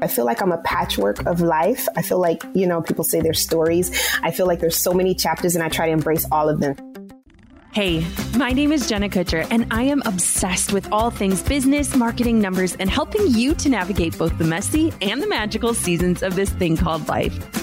I feel like I'm a patchwork of life. I feel like, people say their stories. I feel like there's so many chapters and I try to embrace all of them. Hey, my name is Jenna Kutcher, and I am obsessed with all things business, marketing, numbers, and helping you to navigate both the messy and the magical seasons of this thing called life.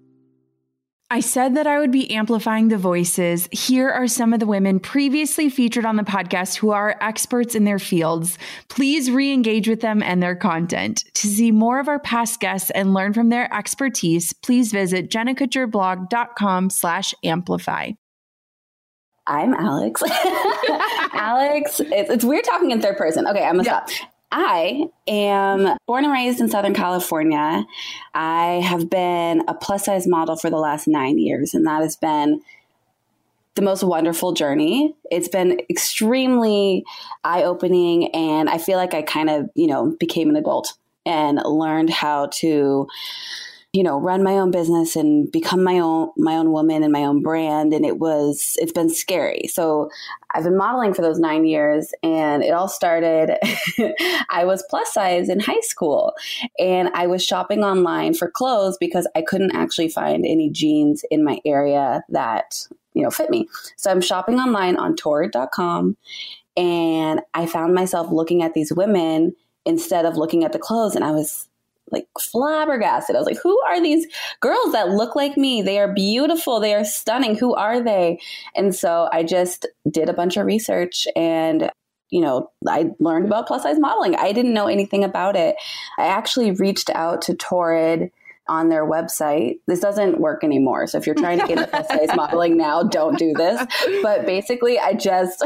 I said that I would be amplifying the voices. Here are some of the women previously featured on the podcast who are experts in their fields. Please re-engage with them and their content. To see more of our past guests and learn from their expertise, please visit jennakutcherblog.com/amplify. I'm Alex. Alex, it's weird talking in third person. Okay, I'm going to stop. I am born and raised in Southern California. I have been a plus-size model for the last 9 years, and that has been the most wonderful journey. It's been extremely eye-opening, and I feel like I kind of, became an adult and learned how to, run my own business and become my own woman and my own brand. And it's been scary. So I've been modeling for those 9 years, and it all started, I was plus size in high school, and I was shopping online for clothes because I couldn't actually find any jeans in my area that, fit me. So I'm shopping online on Torrid.com, and I found myself looking at these women instead of looking at the clothes. And I was like flabbergasted. I was like, who are these girls that look like me? They are beautiful. They are stunning. Who are they? And so I just did a bunch of research, and, I learned about plus size modeling. I didn't know anything about it. I actually reached out to Torrid on their website. This doesn't work anymore. So if you're trying to get into plus size modeling now, don't do this. But basically I just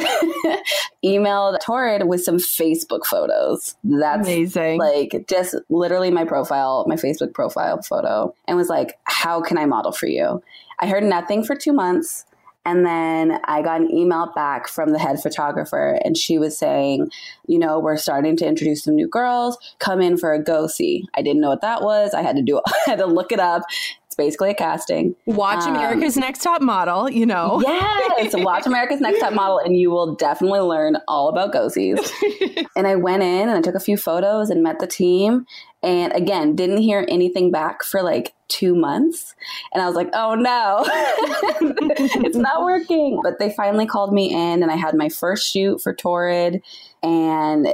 emailed Torrid with some Facebook photos. That's amazing. Like just literally my Facebook profile photo, and was like, how can I model for you? I heard nothing for 2 months. And then I got an email back from the head photographer, and she was saying, we're starting to introduce some new girls. Come in for a go-see. I didn't know what that was. I had to look it up. It's basically a casting. Watch America's Next Top Model, Yes, watch America's Next Top Model, and you will definitely learn all about go-sees. And I went in, and I took a few photos and met the team. And again, didn't hear anything back for like 2 months. And I was like, oh no, it's not working. But they finally called me in, and I had my first shoot for Torrid, and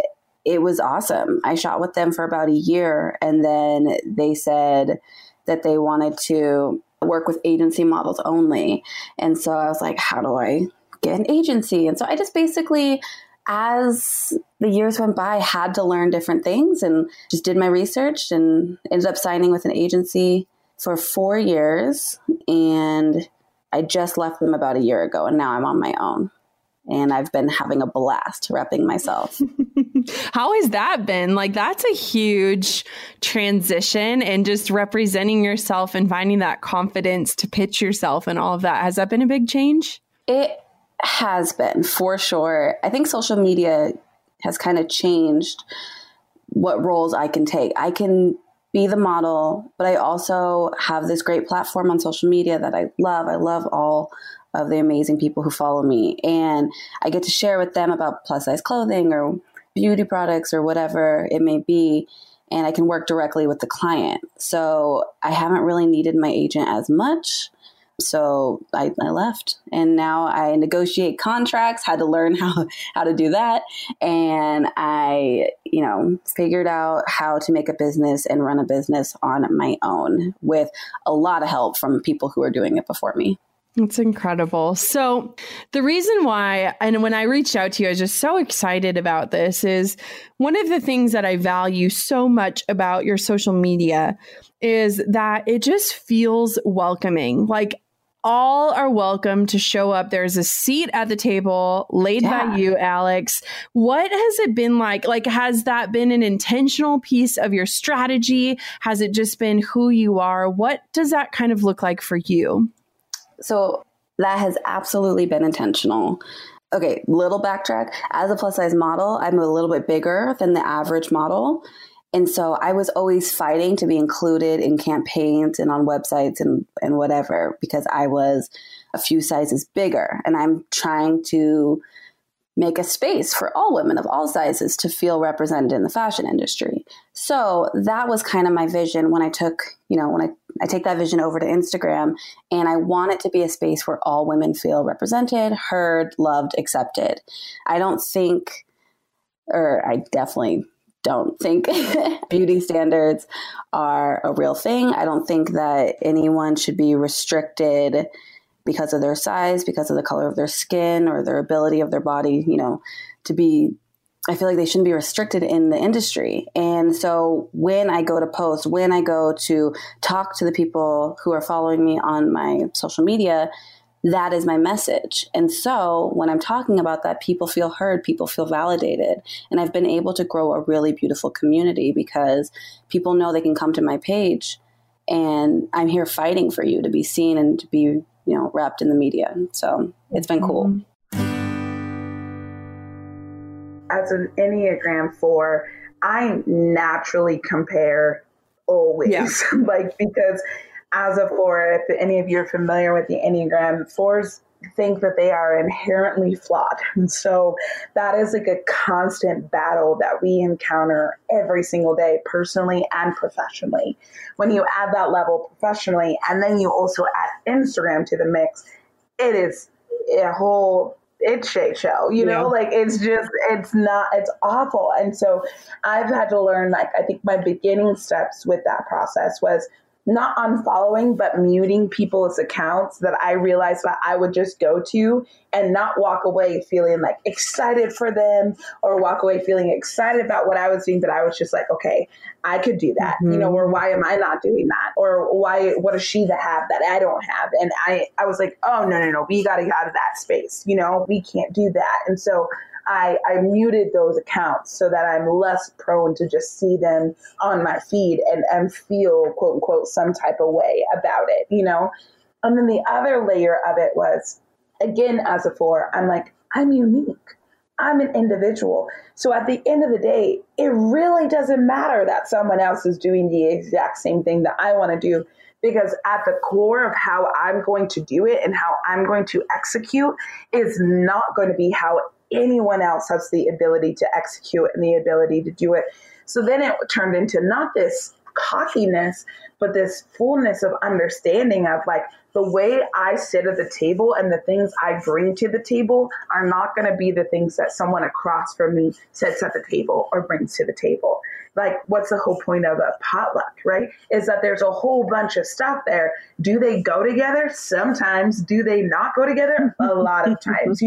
it was awesome. I shot with them for about a year, and then they said that they wanted to work with agency models only. And so I was like, how do I get an agency? And so I just basically, as the years went by, I had to learn different things and just did my research and ended up signing with an agency for 4 years. And I just left them about a year ago, and now I'm on my own. And I've been having a blast repping myself. How has that been? Like, that's a huge transition, and just representing yourself and finding that confidence to pitch yourself and all of that. Has that been a big change? It has been, for sure. I think social media has kind of changed what roles I can take. I can be the model, but I also have this great platform on social media that I love. I love all of the amazing people who follow me. And I get to share with them about plus size clothing or beauty products or whatever it may be. And I can work directly with the client. So I haven't really needed my agent as much. So I left, and now I negotiate contracts, had to learn how to do that. And I, figured out how to make a business and run a business on my own with a lot of help from people who are doing it before me. It's incredible. So the reason why, and when I reached out to you, I was just so excited about this, is one of the things that I value so much about your social media is that it just feels welcoming. Like, all are welcome to show up. There's a seat at the table laid by you, Alex. What has it been like? Like, has that been an intentional piece of your strategy? Has it just been who you are? What does that kind of look like for you? So that has absolutely been intentional. Okay, little backtrack. As a plus size model, I'm a little bit bigger than the average model. And so I was always fighting to be included in campaigns and on websites and whatever, because I was a few sizes bigger. And I'm trying to make a space for all women of all sizes to feel represented in the fashion industry. So that was kind of my vision when I took, when I take that vision over to Instagram, and I want it to be a space where all women feel represented, heard, loved, accepted. I definitely don't think beauty standards are a real thing. I don't think that anyone should be restricted because of their size, because of the color of their skin, or their ability of their body, I feel like they shouldn't be restricted in the industry. And so when I go to post, when I go to talk to the people who are following me on my social media, that is my message. And so when I'm talking about that, people feel heard, people feel validated. And I've been able to grow a really beautiful community because people know they can come to my page, and I'm here fighting for you to be seen and to be wrapped in the media. So it's been cool. As an Enneagram 4, I naturally compare always. Yeah. Because as a 4, if any of you are familiar with the Enneagram, 4s think that they are inherently flawed. And so that is like a constant battle that we encounter every single day, personally and professionally. When you add that level professionally, and then you also add Instagram to the mix, it is a whole shit show, it's awful. And so I've had to learn, I think my beginning steps with that process was not unfollowing, but muting people's accounts that I realized that I would just go to and not walk away feeling excited for them, or walk away feeling excited about what I was doing, but I was just okay, I could do that, or why am I not doing that? Or what does she have that I don't have? And I was like, oh, no, we got to get out of that space. We can't do that. And so I muted those accounts so that I'm less prone to just see them on my feed and feel, quote unquote, some type of way about it, And then the other layer of it was, again, as a 4, I'm I'm unique. I'm an individual. So at the end of the day, it really doesn't matter that someone else is doing the exact same thing that I want to do, because at the core of how I'm going to do it and how I'm going to execute is not going to be how anyone else has the ability to execute and the ability to do it. So then it turned into not this cockiness, but this fullness of understanding of the way I sit at the table and the things I bring to the table are not going to be the things that someone across from me sits at the table or brings to the table. What's the whole point of a potluck, right? Is that there's a whole bunch of stuff there. Do they go together? Sometimes. Do they not go together? A lot of times,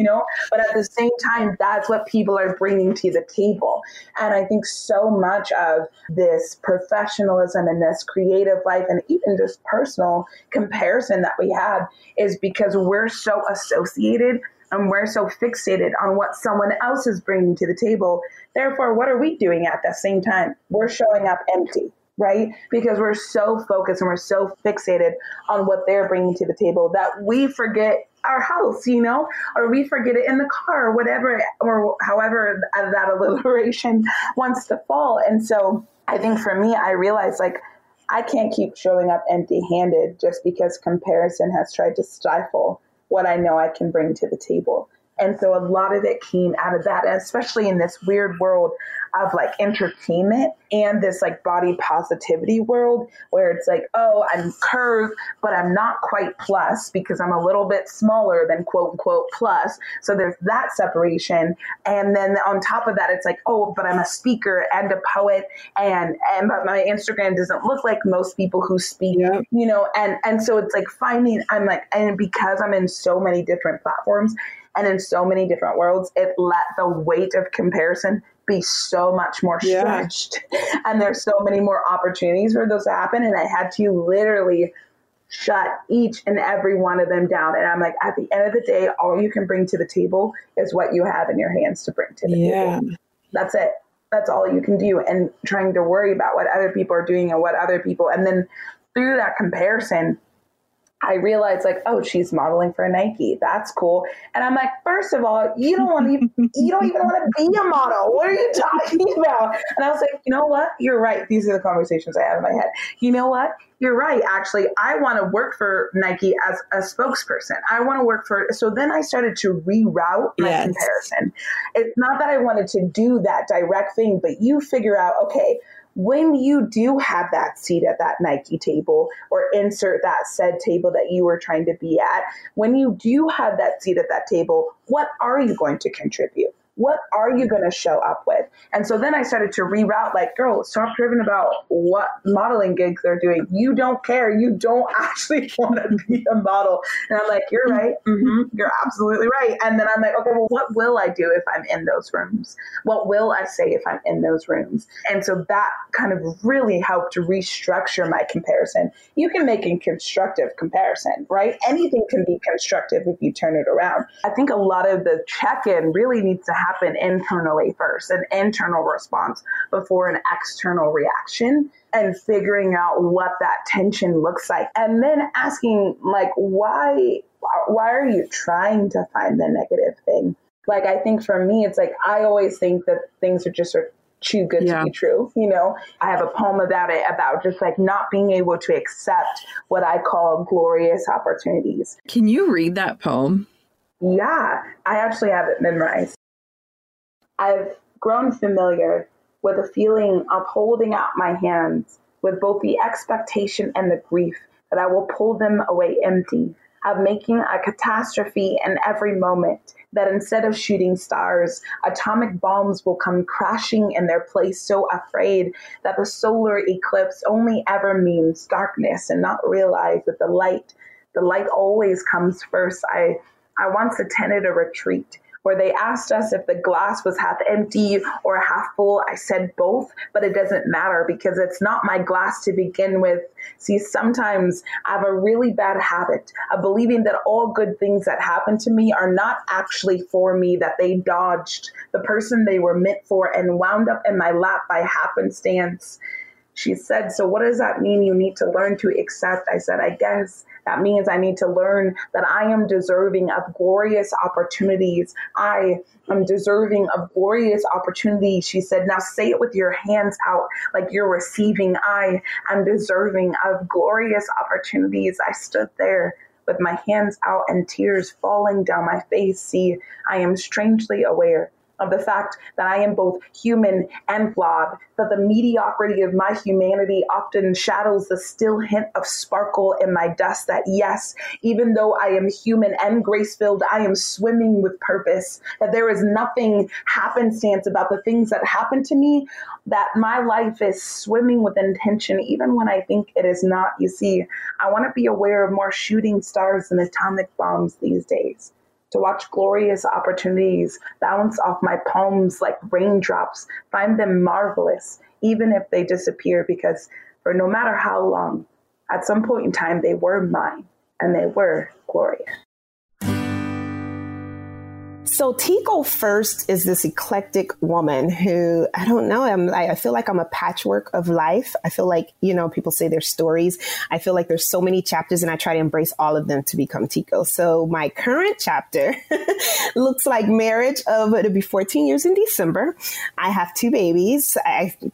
But at the same time, that's what people are bringing to the table. And I think so much of this professionalism and this creative life, and even just personal comparison that we have, is because we're so associated And we're so fixated on what someone else is bringing to the table. Therefore, what are we doing at that same time? We're showing up empty, right? Because we're so focused and we're so fixated on what they're bringing to the table that we forget our house, you know, or we forget it in the car, or whatever, or however that alliteration wants to fall. And so I think for me, I realized, like, I can't keep showing up empty-handed just because comparison has tried to stifle what I know I can bring to the table. And so a lot of it came out of that, especially in this weird world of like entertainment and this like body positivity world where it's like, oh, I'm curved, but I'm not quite plus because I'm a little bit smaller than quote unquote plus. So there's that separation. And then on top of that, it's like, oh, but I'm a speaker and a poet and but my Instagram doesn't look like most people who speak, yeah. You know, and so it's like finding, I'm like, and because I'm in so many different platforms, and in so many different worlds, it let the weight of comparison be so much more stretched. Yeah. And there's so many more opportunities for those to happen. And I had to literally shut each and every one of them down. And I'm like, at the end of the day, all you can bring to the table is what you have in your hands to bring to the table. That's it. That's all you can do. And trying to worry about what other people are doing and what other people. And then through that comparison, I realized, like, oh, she's modeling for Nike. That's cool. And I'm like, first of all, you don't even want to be a model. What are you talking about? And I was like, you know what? You're right. These are the conversations I have in my head. You know what? You're right. Actually, I want to work for Nike as a spokesperson. I want to work for. So then I started to reroute my comparison. It's not that I wanted to do that direct thing, but you figure out, okay, when you do have that seat at that Nike table or insert that said table that you were trying to be at, when you do have that seat at that table, what are you going to contribute? What are you going to show up with? And so then I started to reroute, like, girl, stop driven about what modeling gigs they're doing. You don't care. You don't actually want to be a model. And I'm like, you're right. Mm-hmm. You're absolutely right. And then I'm like, okay, well, what will I do if I'm in those rooms? What will I say if I'm in those rooms? And so that kind of really helped to restructure my comparison. You can make a constructive comparison, right? Anything can be constructive if you turn it around. I think a lot of the check-in really needs to happen internally first, an internal response before an external reaction, and figuring out what that tension looks like. And then asking, like, why are you trying to find the negative thing? Like, I think for me, it's like, I always think that things are just sort of too good to be true. You know, I have a poem about it, about just like not being able to accept what I call glorious opportunities. Can you read that poem? Yeah, I actually have it memorized. I've grown familiar with a feeling of holding out my hands with both the expectation and the grief that I will pull them away empty, of making a catastrophe in every moment, that instead of shooting stars, atomic bombs will come crashing in their place, so afraid that the solar eclipse only ever means darkness, and not realize that the light always comes first. I once attended a retreat where they asked us if the glass was half empty or half full. I said both, but it doesn't matter because it's not my glass to begin with. See, sometimes I have a really bad habit of believing that all good things that happen to me are not actually for me, that they dodged the person they were meant for and wound up in my lap by happenstance. She said, so what does that mean you need to learn to accept? I said, I guess that means I need to learn that I am deserving of glorious opportunities. I am deserving of glorious opportunities. She said, now say it with your hands out like you're receiving. I am deserving of glorious opportunities. I stood there with my hands out and tears falling down my face. See, I am strangely aware of the fact that I am both human and flawed, that the mediocrity of my humanity often shadows the still hint of sparkle in my dust, that yes, even though I am human and grace-filled, I am swimming with purpose, that there is nothing happenstance about the things that happen to me, that my life is swimming with intention, even when I think it is not. You see, I want to be aware of more shooting stars than atomic bombs these days, to watch glorious opportunities bounce off my palms like raindrops, find them marvelous, even if they disappear, because for no matter how long, at some point in time, they were mine and they were glorious. So Tico first is this eclectic woman who, I don't know, I feel like I'm a patchwork of life. I feel like, you know, people say their stories. I feel like there's so many chapters and I try to embrace all of them to become Tico. So my current chapter looks like marriage of, it'll be 14 years in December. I have two babies.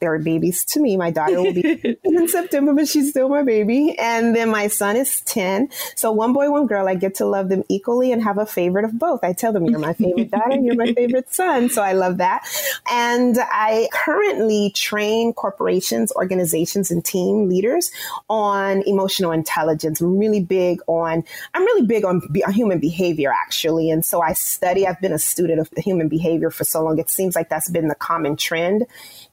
They're babies to me. My daughter will be in September, but she's still my baby. And then my son is 10. So one boy, one girl, I get to love them equally and have a favorite of both. I tell them, you're my favorite daughter, you're my favorite son. So I love that. And I currently train corporations, organizations, and team leaders on emotional intelligence. I'm really big on human behavior, actually. And so I've been a student of human behavior for so long. It seems like that's been the common trend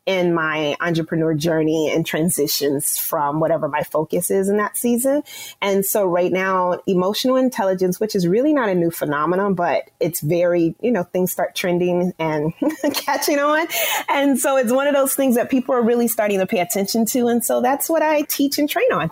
in my entrepreneur journey and transitions from whatever my focus is in that season. And so right now, emotional intelligence, which is really not a new phenomenon, but it's very, you know, things start trending and catching on. And so it's one of those things that people are really starting to pay attention to. And so that's what I teach and train on.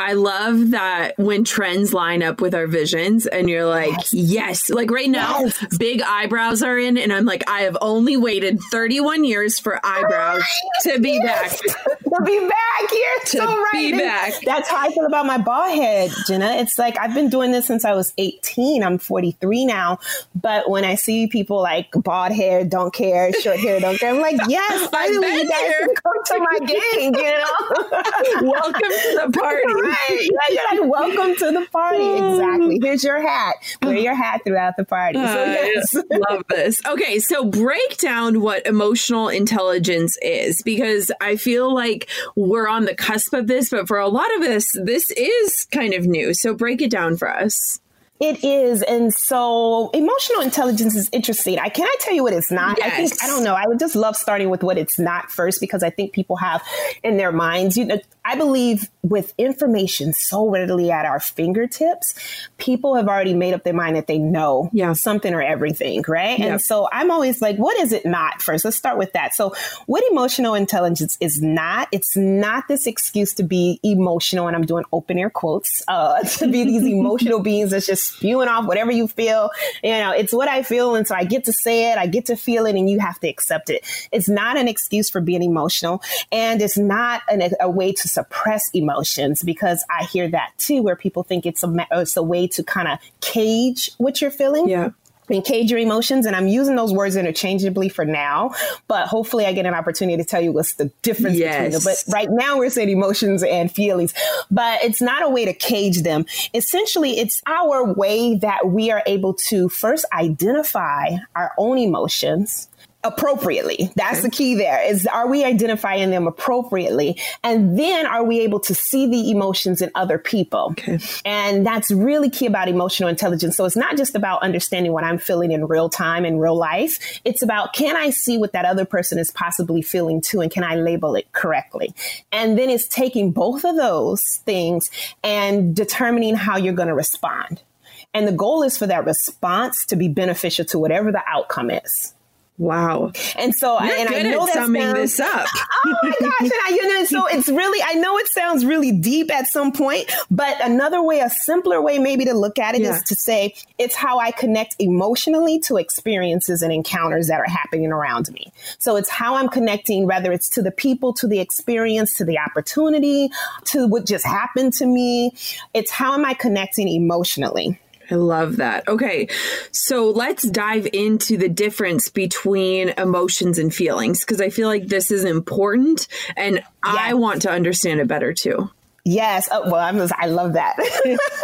I love that when trends line up with our visions and you're like, yes. Like right now, yes. Big eyebrows are in. And I'm like, I have only waited 31 years for eyebrows to be back. To be back. You're so right. Be back. That's how I feel about my bald head, Jenna. It's like, I've been doing this since I was 18. I'm 43 now. But when I see people like bald hair, don't care, short hair, don't care, I'm like, yes, finally you guys can come to my game, you know? Welcome to the party. Right. Like, welcome to the party. Exactly. Here's your hat. Wear your hat throughout the party. So yes. Love this. Okay. So break down what emotional intelligence is, because I feel like we're on the cusp of this, but for a lot of us, this is kind of new. So break it down for us. It is. And so emotional intelligence is interesting. Can I tell you what it's not? Yes. I don't know. I would just love starting with what it's not first, because I think people have in their minds, you know, I believe with information so readily at our fingertips, people have already made up their mind that they know something or everything, right? Yep. And so I'm always like, what is it not first? Let's start with that. So what emotional intelligence is not, it's not this excuse to be emotional, and I'm doing open air quotes, to be these emotional beings that's just spewing off whatever you feel. You know, it's what I feel, and so I get to say it, I get to feel it, and you have to accept it. It's not an excuse for being emotional, and it's not a way to suppress emotions, because I hear that too, where people think it's a way to kind of cage what you're feeling. Yeah. And cage your emotions. And I'm using those words interchangeably for now, but hopefully I get an opportunity to tell you what's the difference between them. But right now we're saying emotions and feelings, but it's not a way to cage them. Essentially, it's our way that we are able to first identify our own emotions appropriately. That's the key there, is, are we identifying them appropriately? And then are we able to see the emotions in other people? Okay. And that's really key about emotional intelligence. So it's not just about understanding what I'm feeling in real time, in real life. It's about, can I see what that other person is possibly feeling too? And can I label it correctly? And then it's taking both of those things and determining how you're going to respond. And the goal is for that response to be beneficial to whatever the outcome is. Wow. And so, I know that summing this up. Oh my gosh. And so it's really, I know it sounds really deep at some point, but another way, a simpler way maybe to look at it is to say, it's how I connect emotionally to experiences and encounters that are happening around me. So it's how I'm connecting, whether it's to the people, to the experience, to the opportunity, to what just happened to me. It's how am I connecting emotionally? I love that. Okay, so let's dive into the difference between emotions and feelings, because I feel like this is important and I want to understand it better too. Yes. Oh, well, I love that. So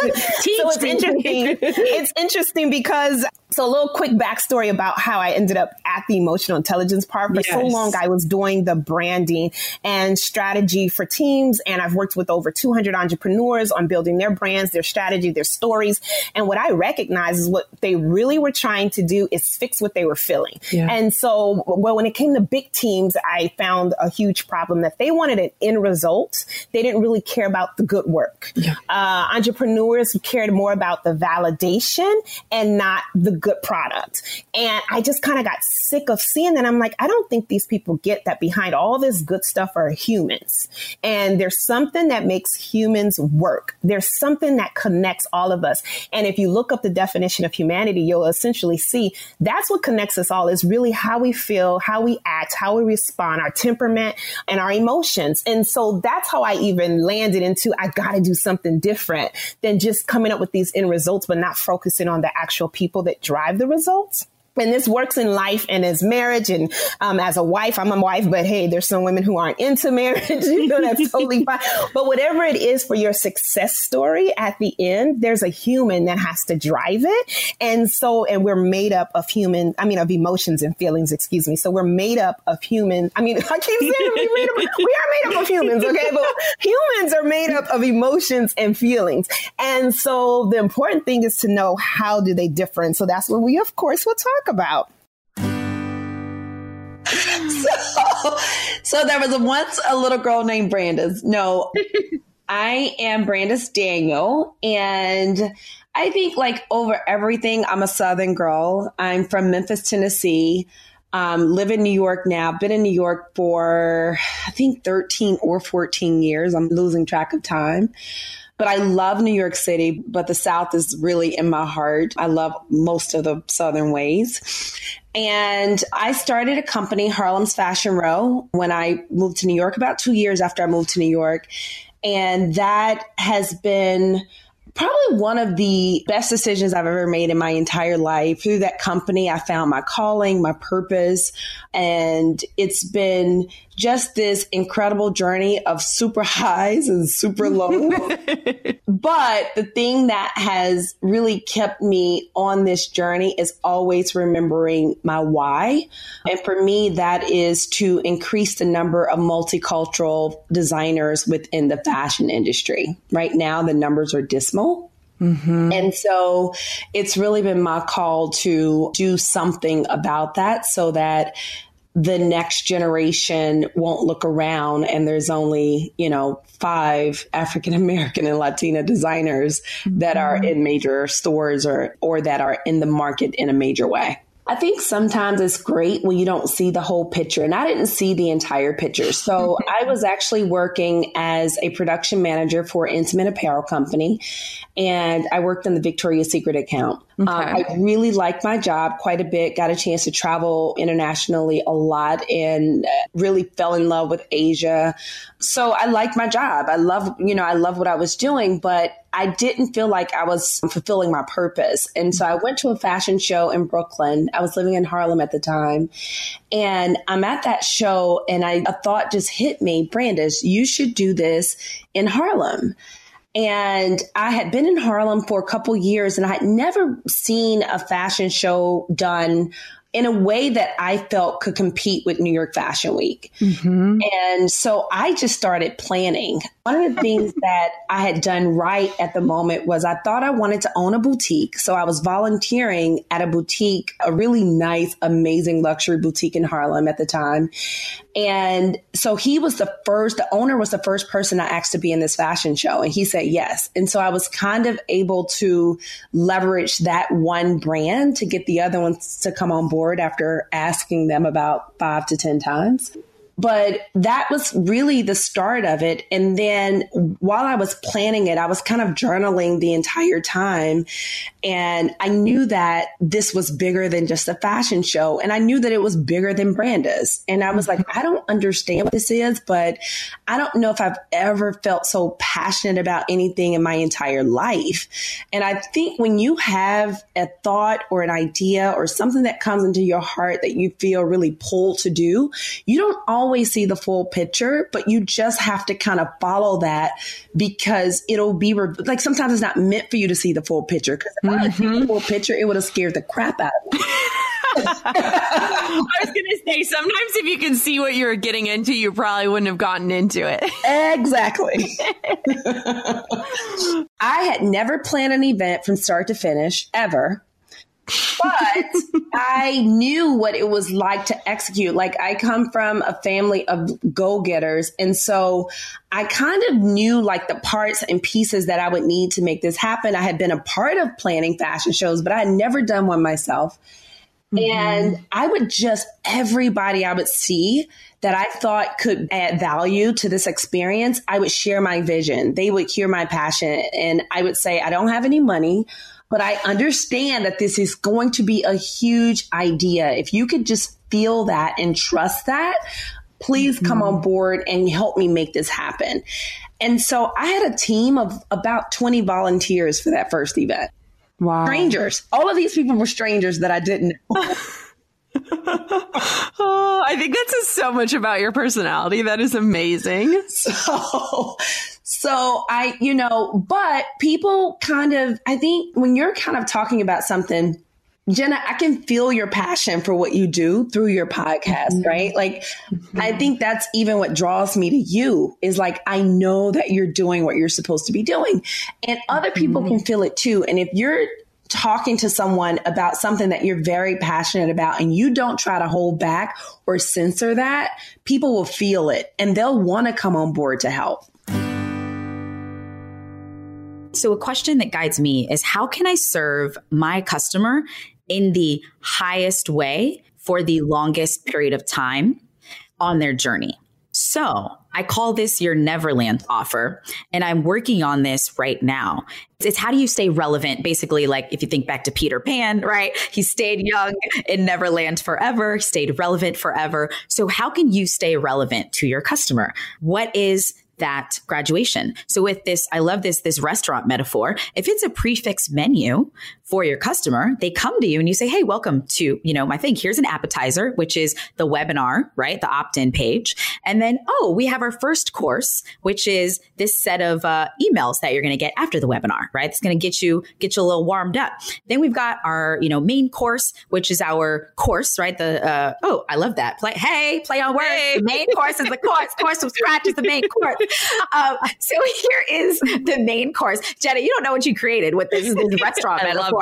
it's interesting. It's interesting because, so a little quick backstory about how I ended up at the emotional intelligence part. For so long, I was doing the branding and strategy for teams. And I've worked with over 200 entrepreneurs on building their brands, their strategy, their stories. And what I recognize is what they really were trying to do is fix what they were feeling. Yeah. And so when it came to big teams, I found a huge problem that they wanted an end result. They didn't really care about the good work. Entrepreneurs cared more about the validation and not the good product. And I just kind of got sick of seeing that. I'm like, I don't think these people get that behind all this good stuff are humans. And there's something that makes humans work. There's something that connects all of us. And if you look up the definition of humanity, you'll essentially see that's what connects us all, is really how we feel, how we act, how we respond, our temperament and our emotions. And so that's how I even landed into, I got to do something different than just coming up with these end results, but not focusing on the actual people that drive the results. And this works in life and as marriage and as a wife. I'm a wife, but hey, there's some women who aren't into marriage. You know, that's totally fine. But whatever it is for your success story, at the end, there's a human that has to drive it. And so, and we're made up of human, of emotions and feelings, excuse me. So we're made up of human. I keep saying we are made up of humans, okay? But humans are made up of emotions and feelings. And so the important thing is to know how do they differ. And so that's what we, of course, will talk about. So there was once a little girl named Brandice. No, I am Brandice Daniel. And I think like over everything, I'm a Southern girl. I'm from Memphis, Tennessee. Live in New York now. Been in New York for, I think, 13 or 14 years. I'm losing track of time. But I love New York City, but the South is really in my heart. I love most of the Southern ways. And I started a company, Harlem's Fashion Row, when I moved to New York, about 2 years after I moved to New York. And that has been probably one of the best decisions I've ever made in my entire life. Through that company, I found my calling, my purpose, and it's been just this incredible journey of super highs and super lows. But the thing that has really kept me on this journey is always remembering my why. And for me, that is to increase the number of multicultural designers within the fashion industry. Right now, the numbers are dismal. Mm-hmm. And so it's really been my call to do something about that so that the next generation won't look around and there's only, 5 African American and Latina designers mm-hmm. that are in major stores or that are in the market in a major way. I think sometimes it's great when you don't see the whole picture, and I didn't see the entire picture. So I was actually working as a production manager for an intimate apparel company, and I worked in the Victoria's Secret account. Okay. I really liked my job quite a bit, got a chance to travel internationally a lot, and really fell in love with Asia. So I liked my job. I love what I was doing, but I didn't feel like I was fulfilling my purpose. And so I went to a fashion show in Brooklyn. I was living in Harlem at the time. And I'm at that show and a thought just hit me, Brandice, you should do this in Harlem. And I had been in Harlem for a couple years and I had never seen a fashion show done in a way that I felt could compete with New York Fashion Week. Mm-hmm. And so I just started planning. One of the things that I had done right at the moment was I thought I wanted to own a boutique. So I was volunteering at a boutique, a really nice, amazing luxury boutique in Harlem at the time. And so the owner was the first person I asked to be in this fashion show. And he said yes. And so I was kind of able to leverage that one brand to get the other ones to come on board after asking them about 5 to 10 times. But that was really the start of it. And then while I was planning it, I was kind of journaling the entire time. And I knew that this was bigger than just a fashion show. And I knew that it was bigger than Brandice. And I was like, I don't understand what this is, but I don't know if I've ever felt so passionate about anything in my entire life. And I think when you have a thought or an idea or something that comes into your heart that you feel really pulled to do, you don't always see the full picture, but you just have to kind of follow that because it'll be like sometimes it's not meant for you to see the full picture. Because if I had seen the full picture, it would have scared the crap out of me. I was going to say, sometimes if you can see what you're getting into, you probably wouldn't have gotten into it. Exactly. I had never planned an event from start to finish ever. But I knew what it was like to execute. Like, I come from a family of go-getters. And so I kind of knew like the parts and pieces that I would need to make this happen. I had been a part of planning fashion shows, but I had never done one myself. Mm-hmm. And I would just, everybody I would see that I thought could add value to this experience, I would share my vision. They would hear my passion. And I would say, I don't have any money, but I understand that this is going to be a huge idea. If you could just feel that and trust that, please mm-hmm. come on board and help me make this happen. And so I had a team of about 20 volunteers for that first event. Wow. Strangers. All of these people were strangers that I didn't know. Oh, I think that's so much about your personality. That is amazing. So I, you know, but people kind of, I think when you're kind of talking about something, Jenna, I can feel your passion for what you do through your podcast, mm-hmm. right? Like, mm-hmm. I think that's even what draws me to you is like, I know that you're doing what you're supposed to be doing, and other people mm-hmm. can feel it too. And if you're talking to someone about something that you're very passionate about and you don't try to hold back or censor that, people will feel it and they'll want to come on board to help. So a question that guides me is, how can I serve my customer in the highest way for the longest period of time on their journey? So I call this your Neverland offer, and I'm working on this right now. It's how do you stay relevant? Basically, like if you think back to Peter Pan, right? He stayed young in Neverland forever, stayed relevant forever. So how can you stay relevant to your customer? What is that graduation? So with this, I love this restaurant metaphor. If it's a prefix menu for your customer, they come to you and you say, hey, welcome to, you know, my thing. Here's an appetizer, which is the webinar, right? The opt-in page. And then, oh, we have our first course, which is this set of emails that you're going to get after the webinar, right? It's going to get you a little warmed up. Then we've got our, you know, main course, which is our course, right? The, oh, I love that. Play on words. Hey. The main course is the course. Course from scratch is the main course. So here is the main course. Jenna, you don't know what you created with this restaurant metaphor.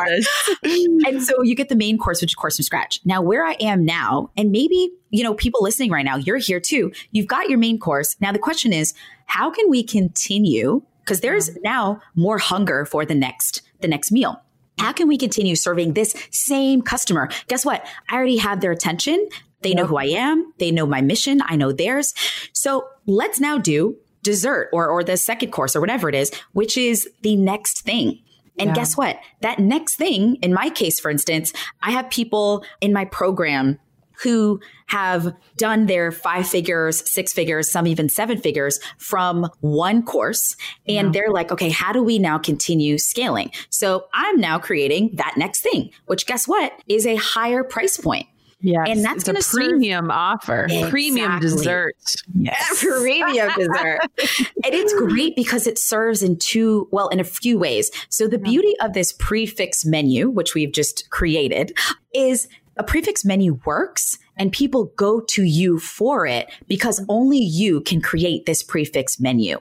And so you get the main course, which is course from scratch. Now, where I am now, and maybe, you know, people listening right now, you're here too. You've got your main course. Now, the question is, how can we continue? Because there's now more hunger for the next meal. How can we continue serving this same customer? Guess what? I already have their attention. They know who I am. They know my mission. I know theirs. So let's now do dessert or the second course or whatever it is, which is the next thing. And guess what? That next thing, in my case, for instance, I have people in my program who have done their 5 figures, 6 figures, some even 7 figures from one course. And they're like, okay, how do we now continue scaling? So I'm now creating that next thing, which guess what is a higher price point. Yeah, and that's going to premium offer, exactly. Premium dessert, yes. Premium dessert, and it's great because it serves in a few ways. So the beauty of this prefix menu, which we've just created, is a prefix menu works, and people go to you for it because only you can create this prefix menu.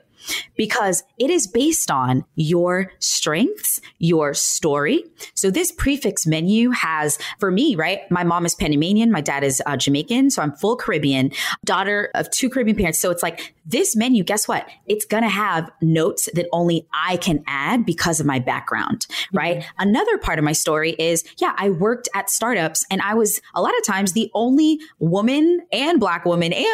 Because it is based on your strengths, your story. So this prefix menu has, for me, right? My mom is Panamanian. My dad is Jamaican. So I'm full Caribbean, daughter of 2 Caribbean parents. So it's like this menu, guess what? It's going to have notes that only I can add because of my background, right? Mm-hmm. Another part of my story is, I worked at startups and I was a lot of times the only woman and Black woman in her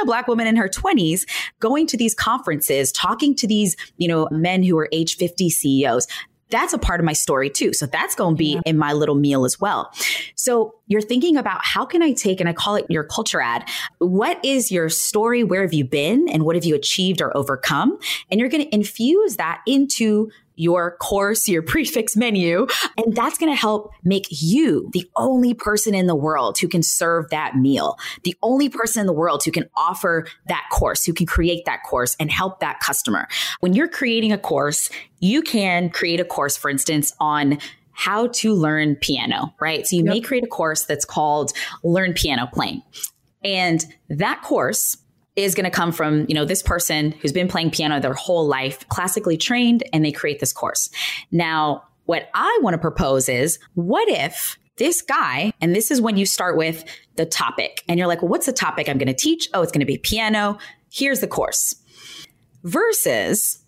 20s going to these conferences, talking to these, you know, men who are age 50 CEOs. That's a part of my story too. So that's going to be in my little meal as well. So you're thinking about how can I take, and I call it your culture ad. What is your story? Where have you been? And what have you achieved or overcome? And you're going to infuse that into your course, your prefix menu. And that's going to help make you the only person in the world who can serve that meal, the only person in the world who can offer that course, who can create that course and help that customer. When you're creating a course, you can create a course, for instance, on how to learn piano, right? So you may create a course that's called Learn Piano Playing. And that course is going to come from, you know, this person who's been playing piano their whole life, classically trained, and they create this course. Now, what I want to propose is, what if this guy, and this is when you start with the topic and you're like, well, what's the topic I'm going to teach? Oh, it's going to be piano. Here's the course. Versus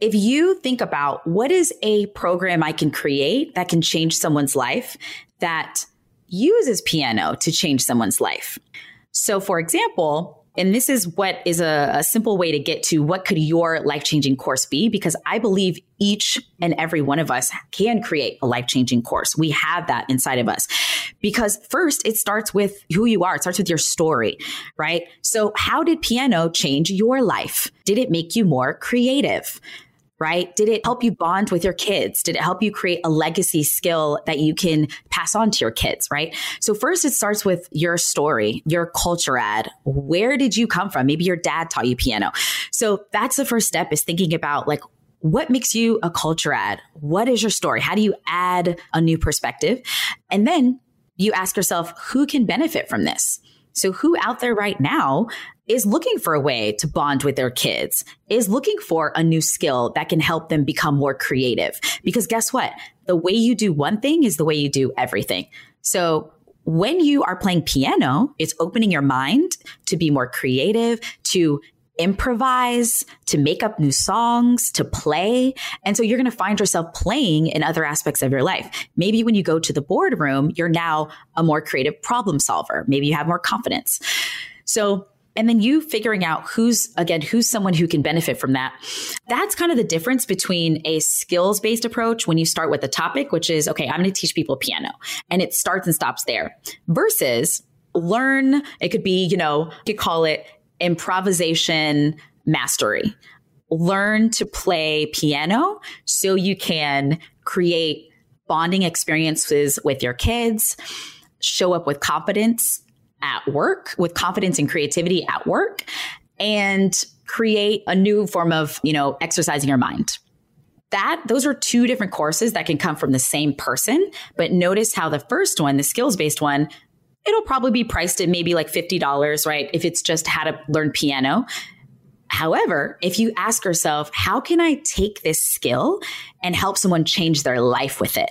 if you think about what is a program I can create that can change someone's life that uses piano to change someone's life. So for example, and this is what is a simple way to get to what could your life-changing course be? Because I believe each and every one of us can create a life-changing course. We have that inside of us. Because first, it starts with who you are. It starts with your story, right? So how did piano change your life? Did it make you more creative? Right? Did it help you bond with your kids? Did it help you create a legacy skill that you can pass on to your kids? Right? So first it starts with your story, your culture ad. Where did you come from? Maybe your dad taught you piano. So that's the first step, is thinking about like, what makes you a culture ad? What is your story? How do you add a new perspective? And then you ask yourself, who can benefit from this? So who out there right now is looking for a way to bond with their kids, is looking for a new skill that can help them become more creative? Because guess what? The way you do one thing is the way you do everything. So when you are playing piano, it's opening your mind to be more creative, to improvise, to make up new songs, to play. And so you're going to find yourself playing in other aspects of your life. Maybe when you go to the boardroom, you're now a more creative problem solver. Maybe you have more confidence. So, and then you figuring out who's someone who can benefit from that. That's kind of the difference between a skills-based approach when you start with the topic, which is, okay, I'm going to teach people piano, and it starts and stops there, versus learn. It could be, you could call it improvisation mastery. Learn to play piano so you can create bonding experiences with your kids, show up with confidence at work, with confidence and creativity at work, and create a new form of, exercising your mind. Those are two different courses that can come from the same person. But notice how the first one, the skills-based one, it'll probably be priced at maybe like $50, right? If it's just how to learn piano. However, if you ask yourself, how can I take this skill and help someone change their life with it?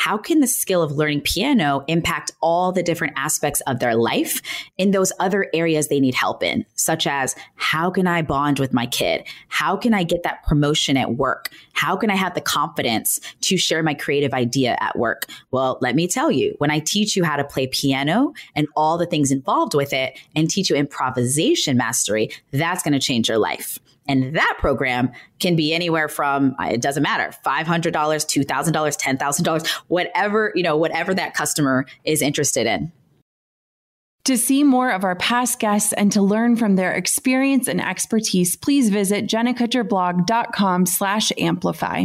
How can the skill of learning piano impact all the different aspects of their life in those other areas they need help in, such as how can I bond with my kid? How can I get that promotion at work? How can I have the confidence to share my creative idea at work? Well, let me tell you, when I teach you how to play piano and all the things involved with it and teach you improvisation mastery, that's going to change your life. And that program can be anywhere from, it doesn't matter, $500, $2,000, $10,000, whatever that customer is interested in. To see more of our past guests and to learn from their experience and expertise, please visit jennakutcherblog.com/amplify.